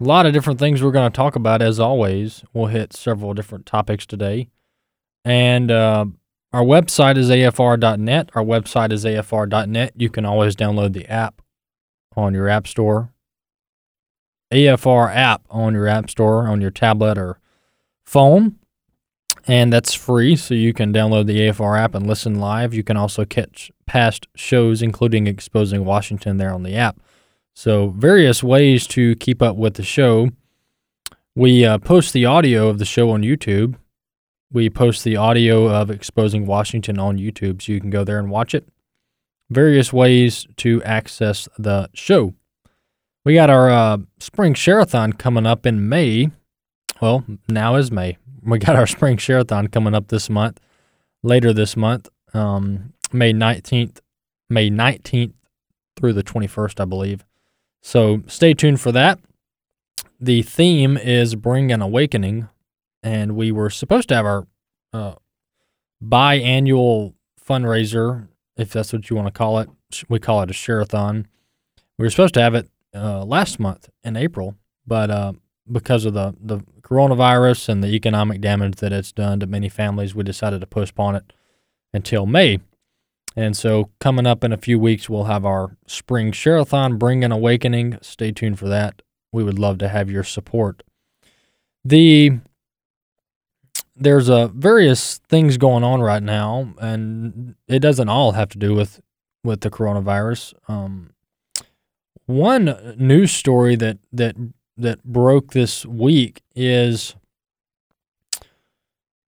A lot of different things we're going to talk about, as always. We'll hit several different topics today. And our website is AFR.net. Our website is AFR.net. You can always download the app on your app store. AFR app on your app store, on your tablet or phone. And that's free, so you can download the AFR app and listen live. You can also catch past shows, including Exposing Washington, there on the app. So various ways to keep up with the show. We post the audio of the show on YouTube. We post the audio of Exposing Washington on YouTube, so you can go there and watch it. Various ways to access the show. We got our Spring Share-a-thon coming up in May. Well, now is May. We got our Spring Share-a-thon coming up this month, later this month, May 19th through the 21st, I believe. So stay tuned for that. The theme is Bring an Awakening, and we were supposed to have our biannual fundraiser, if that's what you want to call it. We call it a share-a-thon. We were supposed to have it last month in April, but because of the coronavirus and the economic damage that it's done to many families, we decided to postpone it until May. And so coming up in a few weeks, we'll have our Spring Share-a-thon, Bring an Awakening. Stay tuned for that. We would love to have your support. There's various things going on right now, and it doesn't all have to do with the coronavirus. One news story that broke this week is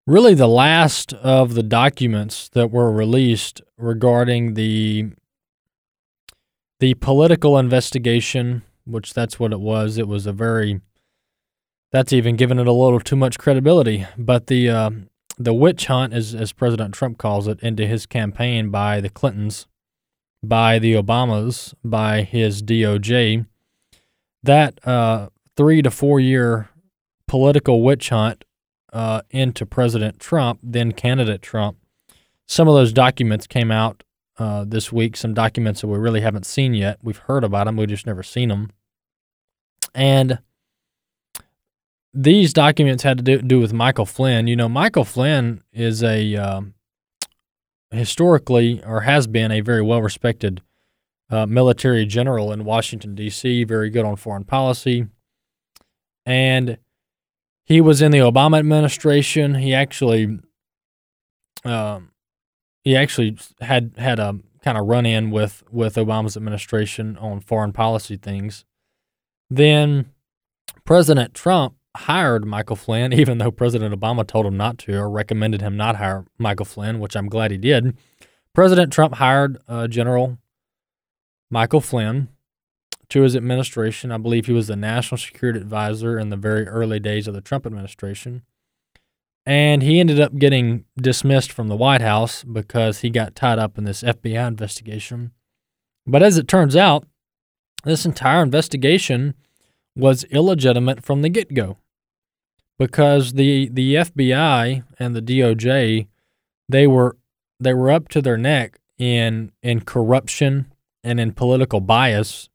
really the last of the documents that were released regarding the political investigation, which that's what it was. It was that's even giving it a little too much credibility. But the witch hunt, as President Trump calls it, into his campaign by the Clintons, by the Obamas, by his DOJ, that 3 to 4 year political witch hunt into President Trump, then candidate Trump. Some of those documents came out this week, some documents that we really haven't seen yet. We've heard about them, we've just never seen them. And these documents had to do with Michael Flynn. You know, Michael Flynn is historically, or has been, a very well-respected military general in Washington, D.C., very good on foreign policy. And he was in the Obama administration. He actually had a kind of run-in with Obama's administration on foreign policy things. Then President Trump hired Michael Flynn, even though President Obama told him not to or recommended him not hire Michael Flynn, which I'm glad he did. President Trump hired General Michael Flynn to his administration. I believe he was the national security advisor in the very early days of the Trump administration. And he ended up getting dismissed from the White House because he got tied up in this FBI investigation. But as it turns out, this entire investigation was illegitimate from the get-go because the FBI and the DOJ, they were up to their neck in corruption and in political bias,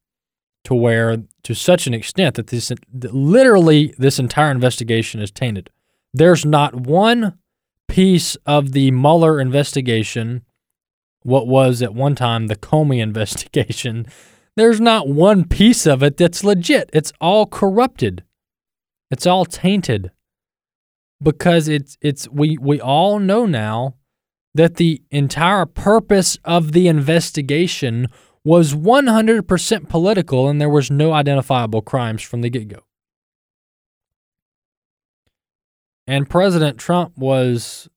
to such an extent that literally this entire investigation is tainted. There's not one piece of the Mueller investigation, what was at one time the Comey investigation, there's not one piece of it that's legit. It's all corrupted. It's all tainted. because we all know now that the entire purpose of the investigation was 100% political and there was no identifiable crimes from the get-go. And President Trump was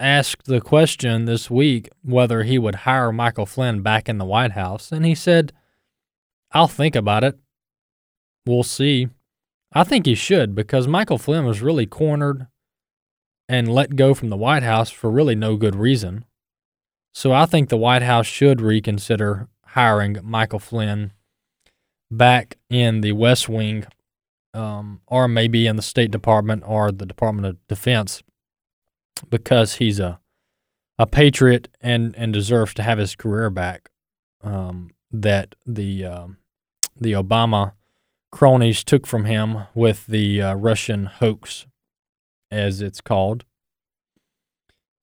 asked the question this week whether he would hire Michael Flynn back in the White House, and he said, "I'll think about it. We'll see." I think he should, because Michael Flynn was really cornered and let go from the White House for really no good reason. So I think the White House should reconsider hiring Michael Flynn back in the West Wing, or maybe in the State Department or the Department of Defense, because he's a patriot and deserves to have his career back that the Obama cronies took from him with the Russian hoax, as it's called.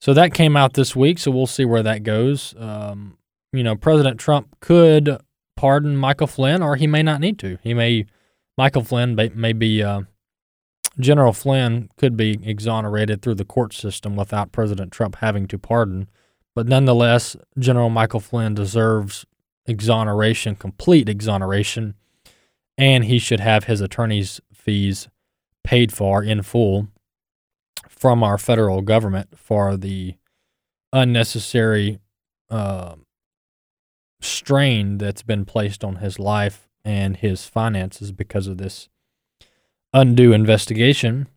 So that came out this week, so we'll see where that goes. President Trump could pardon Michael Flynn, or he may not need to. General Flynn could be exonerated through the court system without President Trump having to pardon. But nonetheless, General Michael Flynn deserves exoneration, complete exoneration, and he should have his attorney's fees paid for in full from our federal government for the unnecessary strain that's been placed on his life and his finances because of this undue investigation.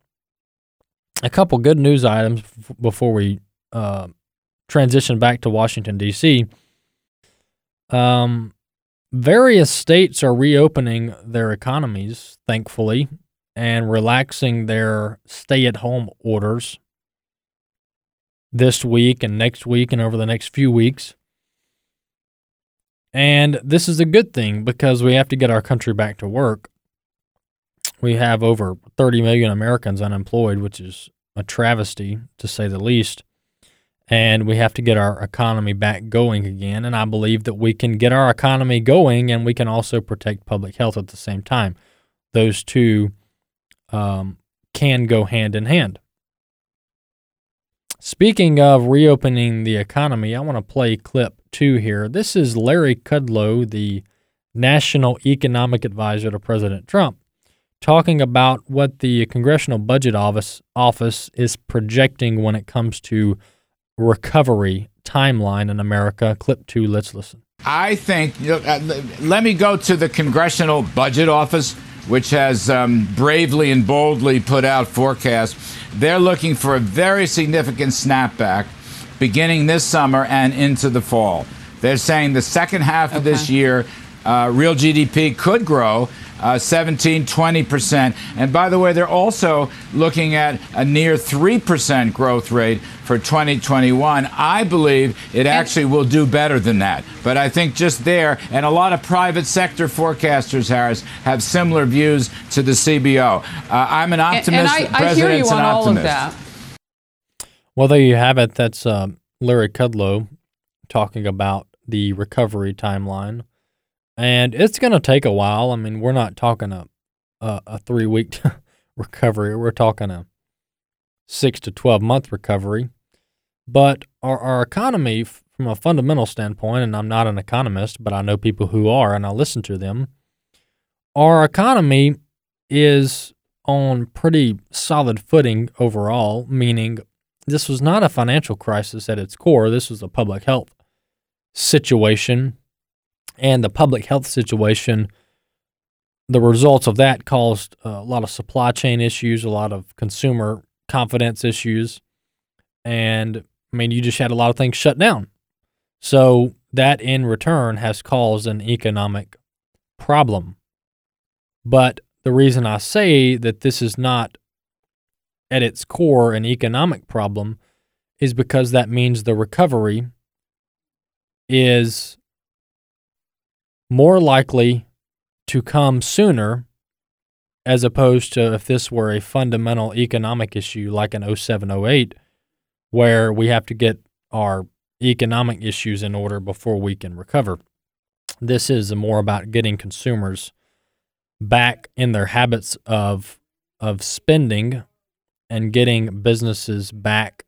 A couple good news items before we transition back to Washington, D.C. Various states are reopening their economies, thankfully, and relaxing their stay-at-home orders this week and next week and over the next few weeks. And this is a good thing because we have to get our country back to work. We have over 30 million Americans unemployed, which is a travesty, to say the least. And we have to get our economy back going again. And I believe that we can get our economy going, and we can also protect public health at the same time. Those two can go hand in hand. Speaking of reopening the economy, I want to play clip 2 here. This is Larry Kudlow, the National Economic Advisor to President Trump, talking about what the Congressional Budget Office is projecting when it comes to recovery timeline in America. Clip 2, let's listen. I think, let me go to the Congressional Budget Office, which has bravely and boldly put out forecasts. They're looking for a very significant snapback beginning this summer and into the fall. They're saying the second half of this year, real GDP could grow 17-20%. And by the way, they're also looking at a near 3% growth rate for 2021. I believe it actually will do better than that. But I think just there, and a lot of private sector forecasters, Harris, have similar views to the CBO. I'm an optimist. And I President's hear you on all of that. Well, there you have it. That's Larry Kudlow talking about the recovery timeline. And it's going to take a while. I mean, we're not talking a 3-week recovery. We're talking a 6 to 12-month recovery. But our economy, from a fundamental standpoint, and I'm not an economist, but I know people who are, and I listen to them, our economy is on pretty solid footing overall, meaning this was not a financial crisis at its core. This was a public health situation. And the public health situation, the results of that caused a lot of supply chain issues, a lot of consumer confidence issues. And, I mean, you just had a lot of things shut down. So that in return has caused an economic problem. But the reason I say that this is not at its core an economic problem is because that means the recovery is more likely to come sooner, as opposed to if this were a fundamental economic issue like in 07-08, where we have to get our economic issues in order before we can recover. This is more about getting consumers back in their habits of spending and getting businesses back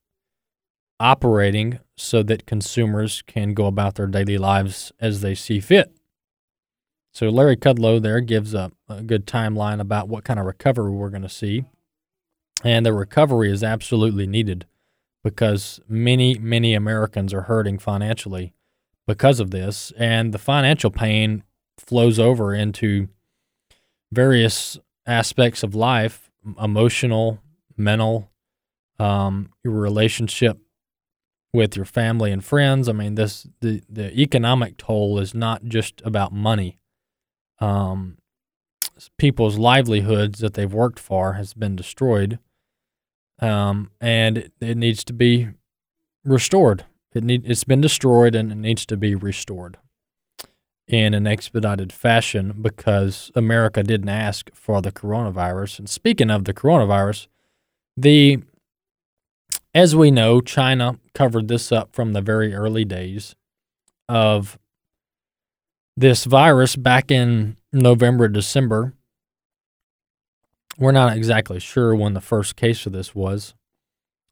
operating so that consumers can go about their daily lives as they see fit. So Larry Kudlow there gives a good timeline about what kind of recovery we're going to see. And the recovery is absolutely needed because many, many Americans are hurting financially because of this. And the financial pain flows over into various aspects of life, emotional, mental, your relationship with your family and friends. I mean, the economic toll is not just about money. People's livelihoods that they've worked for has been destroyed, and it needs to be restored. It's been destroyed, and it needs to be restored in an expedited fashion because America didn't ask for the coronavirus. And speaking of the coronavirus, as we know, China covered this up from the very early days of this virus back in November, December. We're not exactly sure when the first case of this was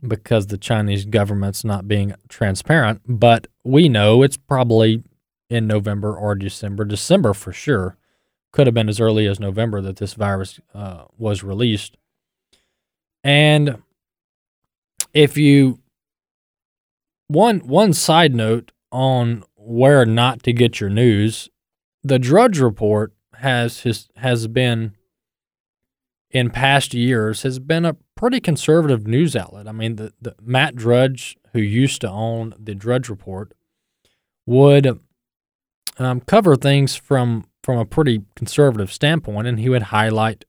because the Chinese government's not being transparent, but we know it's probably in November or December for sure. Could have been as early as November that this virus was released. And one side note on where not to get your news, the Drudge Report has been in past years has been a pretty conservative news outlet. I mean, the Matt Drudge, who used to own the Drudge Report, would cover things from a pretty conservative standpoint, and he would highlight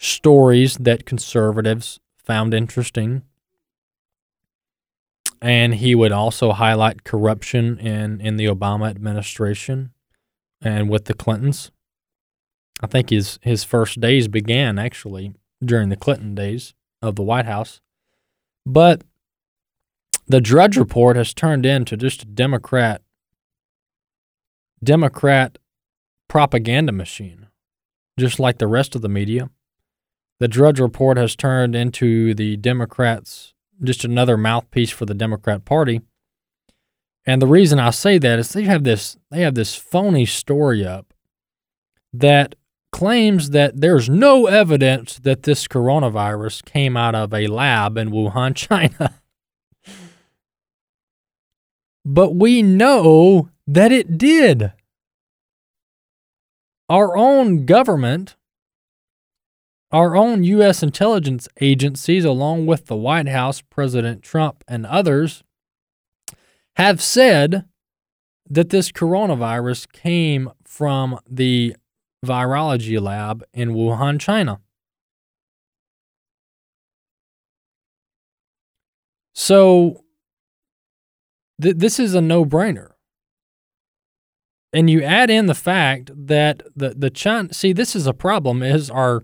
stories that conservatives found interesting. And he would also highlight corruption in the Obama administration and with the Clintons. I think his first days began actually during the Clinton days of the White House. But the Drudge Report has turned into just a Democrat propaganda machine, just like the rest of the media. The Drudge Report has turned into the Democrats' just another mouthpiece for the Democrat Party. And the reason I say that is they have this phony story up that claims that there's no evidence that this coronavirus came out of a lab in Wuhan, China. But we know that it did. Our own government, our own U.S. intelligence agencies, along with the White House, President Trump, and others, have said that this coronavirus came from the virology lab in Wuhan, China. So this is a no-brainer. And you add in the fact that the China... See, this is a problem, is our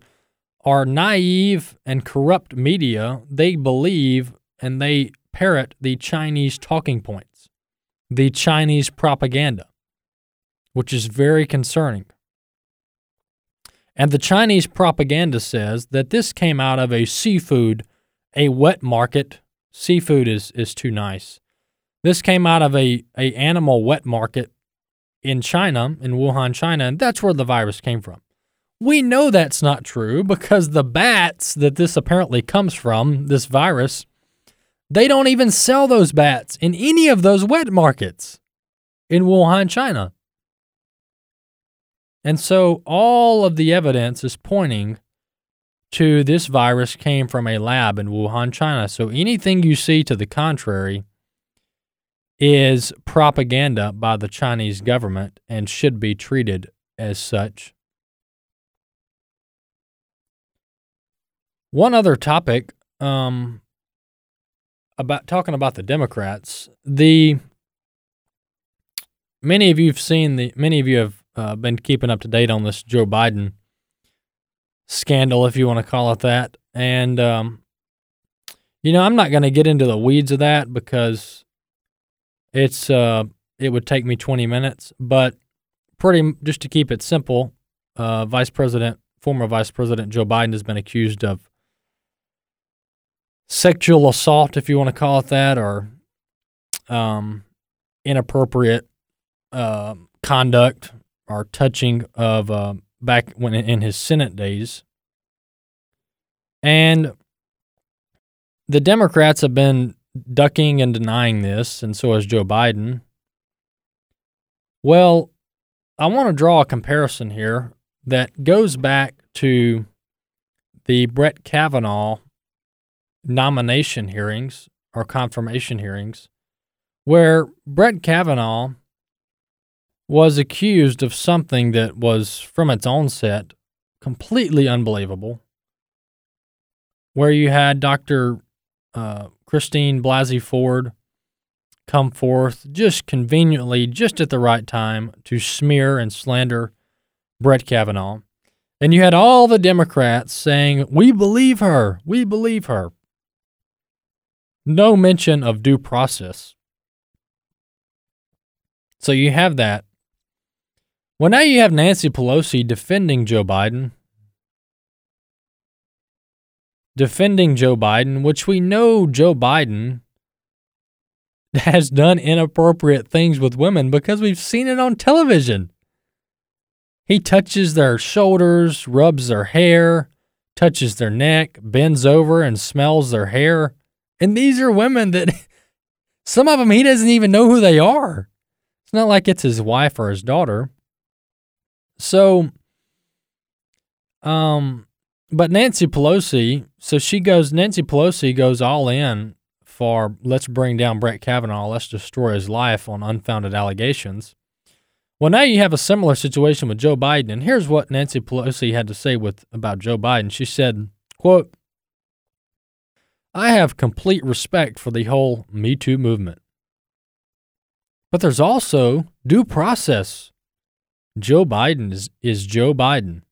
naive and corrupt media, they believe and they parrot the Chinese talking points, the Chinese propaganda, which is very concerning. And the Chinese propaganda says that this came out of a wet market. Seafood is too nice. This came out of an animal wet market in China, in Wuhan, China, and that's where the virus came from. We know that's not true because the bats that this apparently comes from, this virus, they don't even sell those bats in any of those wet markets in Wuhan, China. And so all of the evidence is pointing to this virus came from a lab in Wuhan, China. So anything you see to the contrary is propaganda by the Chinese government and should be treated as such. One other topic about talking about the Democrats. Many of you have been keeping up to date on this Joe Biden scandal, if you want to call it that. And I'm not going to get into the weeds of that because it would take me 20 minutes. But just to keep it simple, former Vice President Joe Biden has been accused of sexual assault, if you want to call it that, or inappropriate conduct or touching of back when in his Senate days. And the Democrats have been ducking and denying this, and so has Joe Biden. Well, I want to draw a comparison here that goes back to the Brett Kavanaugh nomination hearings or confirmation hearings, where Brett Kavanaugh was accused of something that was, from its onset, completely unbelievable, where you had Dr. Christine Blasey Ford come forth just conveniently, just at the right time, to smear and slander Brett Kavanaugh. And you had all the Democrats saying, "We believe her, we believe her." No mention of due process. So you have that. Well, now you have Nancy Pelosi defending Joe Biden. Defending Joe Biden, which we know Joe Biden has done inappropriate things with women because we've seen it on television. He touches their shoulders, rubs their hair, touches their neck, bends over and smells their hair. And these are women that some of them he doesn't even know who they are. It's not like it's his wife or his daughter. So, but Nancy Pelosi goes all in for, let's bring down Brett Kavanaugh, let's destroy his life on unfounded allegations. Well, now you have a similar situation with Joe Biden, and here's what Nancy Pelosi had to say about Joe Biden. She said, quote, "I have complete respect for the whole Me Too movement. But there's also due process. Joe Biden is Joe Biden."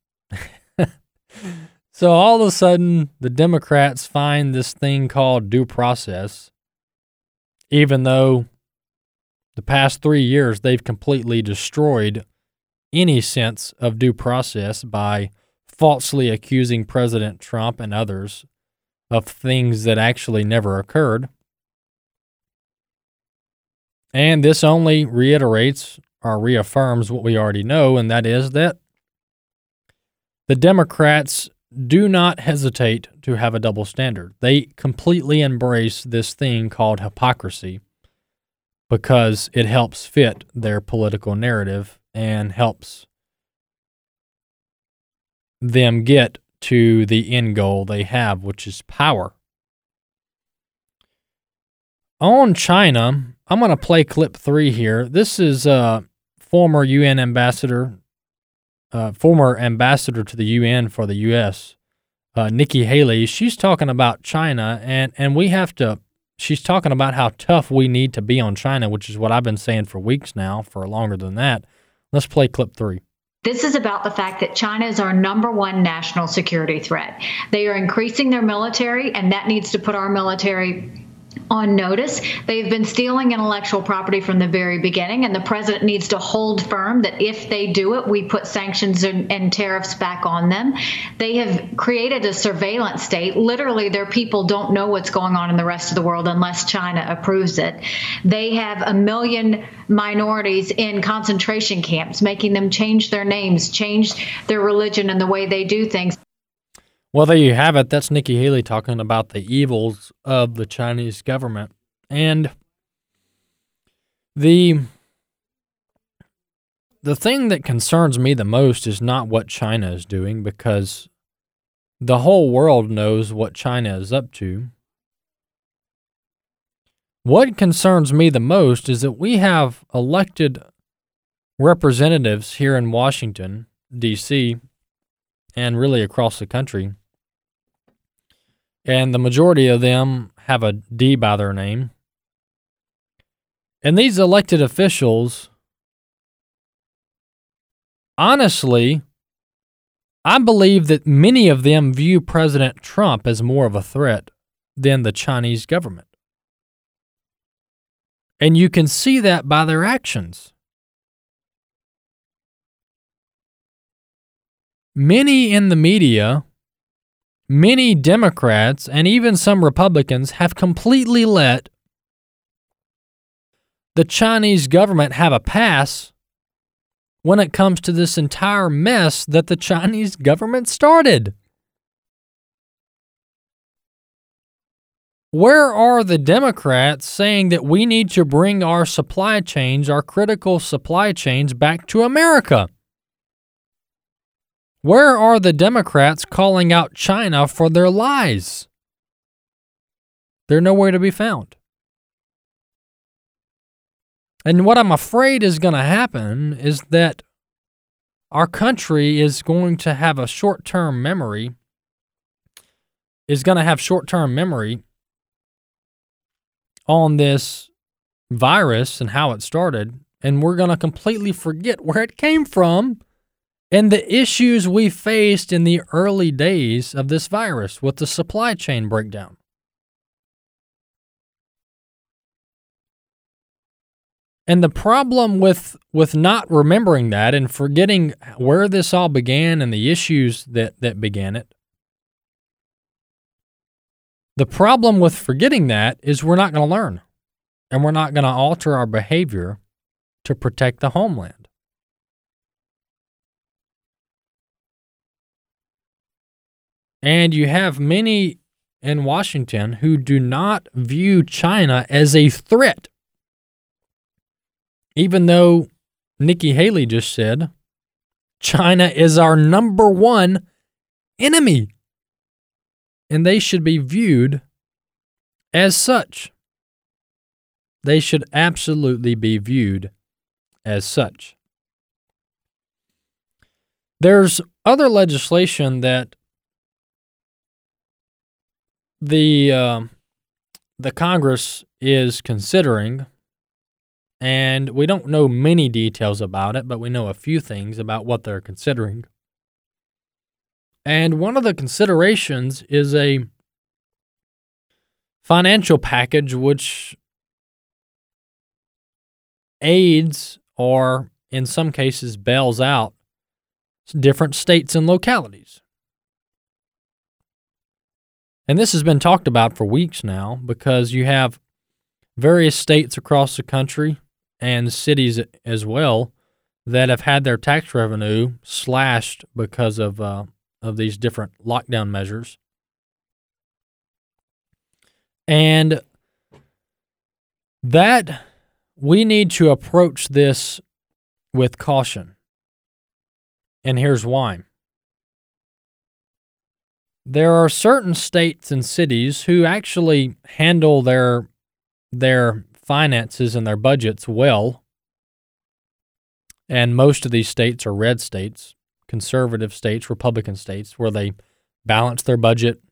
So all of a sudden, the Democrats find this thing called due process, even though the past 3 years, they've completely destroyed any sense of due process by falsely accusing President Trump and others of things that actually never occurred. And this only reiterates or reaffirms what we already know, and that is that the Democrats do not hesitate to have a double standard. They completely embrace this thing called hypocrisy, because it helps fit their political narrative and helps them get to the end goal they have, which is power. On China, I'm going to play clip 3 here. This is former UN ambassador, to the UN for the U.S., Nikki Haley. She's talking about China, and we have to. She's talking about how tough we need to be on China, which is what I've been saying for weeks now, for longer than that. Let's play clip 3. This is about the fact that China is our number one national security threat. They are increasing their military, and that needs to put our military on notice. They've been stealing intellectual property from the very beginning, and the president needs to hold firm that if they do it, we put sanctions and tariffs back on them. They have created a surveillance state. Literally, their people don't know what's going on in the rest of the world unless China approves it. They have a million minorities in concentration camps, making them change their names, change their religion and the way they do things. Well, there you have it. That's Nikki Haley talking about the evils of the Chinese government. And the thing that concerns me the most is not what China is doing, because the whole world knows what China is up to. What concerns me the most is that we have elected representatives here in Washington, D.C., and really across the country, and the majority of them have a D by their name. And these elected officials, honestly, I believe that many of them view President Trump as more of a threat than the Chinese government. And you can see that by their actions. Many in the media many Democrats and even some Republicans have completely let the Chinese government have a pass when it comes to this entire mess that the Chinese government started. Where are the Democrats saying that we need to bring our supply chains, our critical supply chains, back to America? Where are the Democrats calling out China for their lies? They're nowhere to be found. And what I'm afraid is going to happen is that our country is going to have a short-term memory, on this virus and how it started, and we're going to completely forget where it came from and the issues we faced in the early days of this virus with the supply chain breakdown. And the problem with not remembering that and forgetting where this all began and the issues that began it, the problem with forgetting that is we're not going to learn, and we're not going to alter our behavior to protect the homeland. And you have many in Washington who do not view China as a threat, even though Nikki Haley just said, China is our number one enemy, and they should be viewed as such. They should absolutely be viewed as such. There's other legislation that the Congress is considering, and we don't know many details about it, but we know a few things about what they're considering. And one of the considerations is a financial package which aids or, in some cases, bails out different states and localities. And this has been talked about for weeks now because you have various states across the country and cities as well that have had their tax revenue slashed because of these different lockdown measures. And that we need to approach this with caution. And here's why. There are certain states and cities who actually handle their finances and their budgets well. And most of these states are red states. Conservative states, Republican states, where they balance their budget.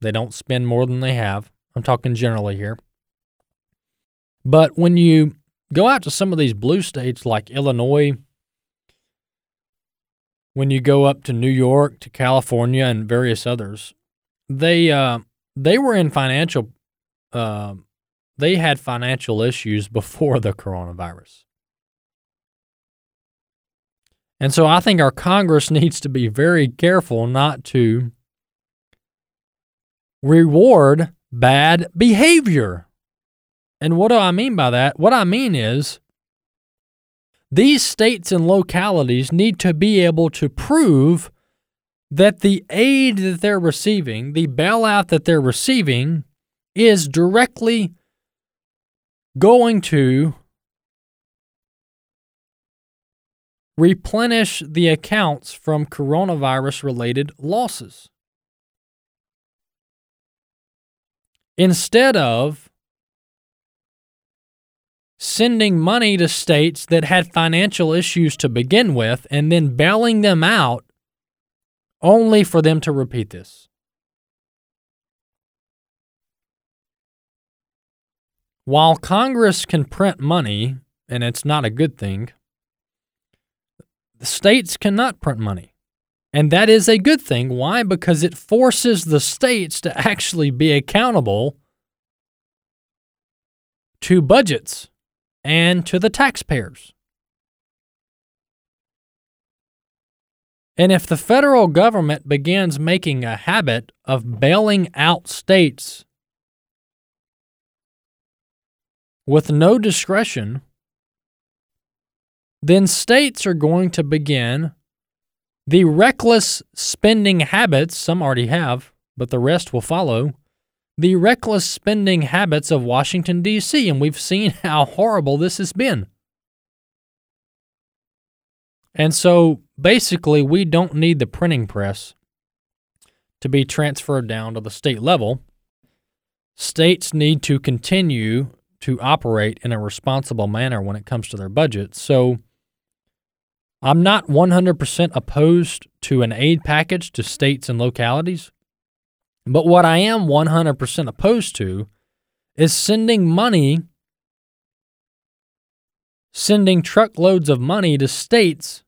They don't spend more than they have. I'm talking generally here. But when you go out to some of these blue states like Illinois, when you go up to New York, to California, and various others, they were in financial, they had financial issues before the coronavirus. And so I think our Congress needs to be very careful not to reward bad behavior. And what do I mean by that? What I mean is these states and localities need to be able to prove that the aid that they're receiving, the bailout that they're receiving, is directly going to replenish the accounts from coronavirus-related losses, instead of sending money to states that had financial issues to begin with and then bailing them out only for them to repeat this. While Congress can print money, and it's not a good thing, states cannot print money, and that is a good thing. Why? Because it forces the states to actually be accountable to budgets and to the taxpayers. And if the federal government begins making a habit of bailing out states with no discretion, then states are going to begin the reckless spending habits, some already have, but the rest will follow, the reckless spending habits of Washington, D.C., and we've seen how horrible this has been. And so, basically, we don't need the printing press to be transferred down to the state level. States need to continue to operate in a responsible manner when it comes to their budgets. So I'm not 100% opposed to an aid package to states and localities, but what I am 100% opposed to is sending money, sending truckloads of money to states,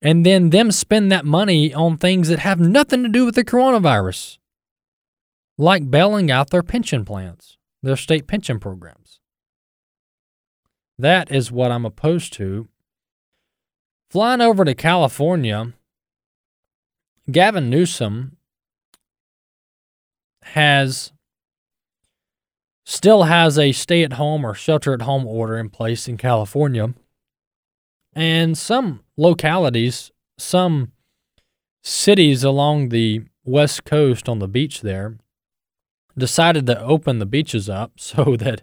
and then them spend that money on things that have nothing to do with the coronavirus, like bailing out their pension plans, their state pension programs. That is what I'm opposed to. Flying over to California, Gavin Newsom still has a stay-at-home or shelter-at-home order in place in California. And some localities, some cities along the west coast on the beach there, decided to open the beaches up so that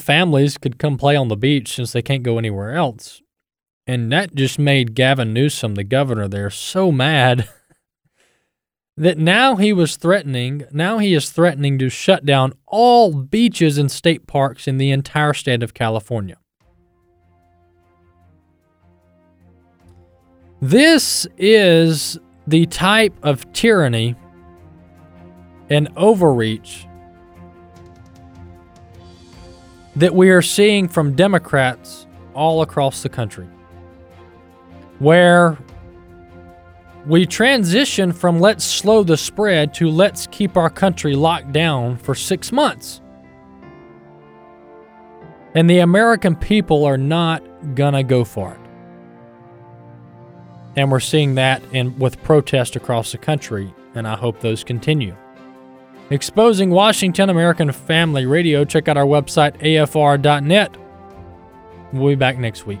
families could come play on the beach since they can't go anywhere else. And that just made Gavin Newsom, the governor there, so mad that now he is threatening to shut down all beaches and state parks in the entire state of California. This is the type of tyranny and overreach that we are seeing from Democrats all across the country, where we transition from let's slow the spread to let's keep our country locked down for 6 months. And the American people are not gonna go for it. And we're seeing that with protests across the country, and I hope those continue. Exposing Washington, American Family Radio. Check out our website, AFR.net. We'll be back next week.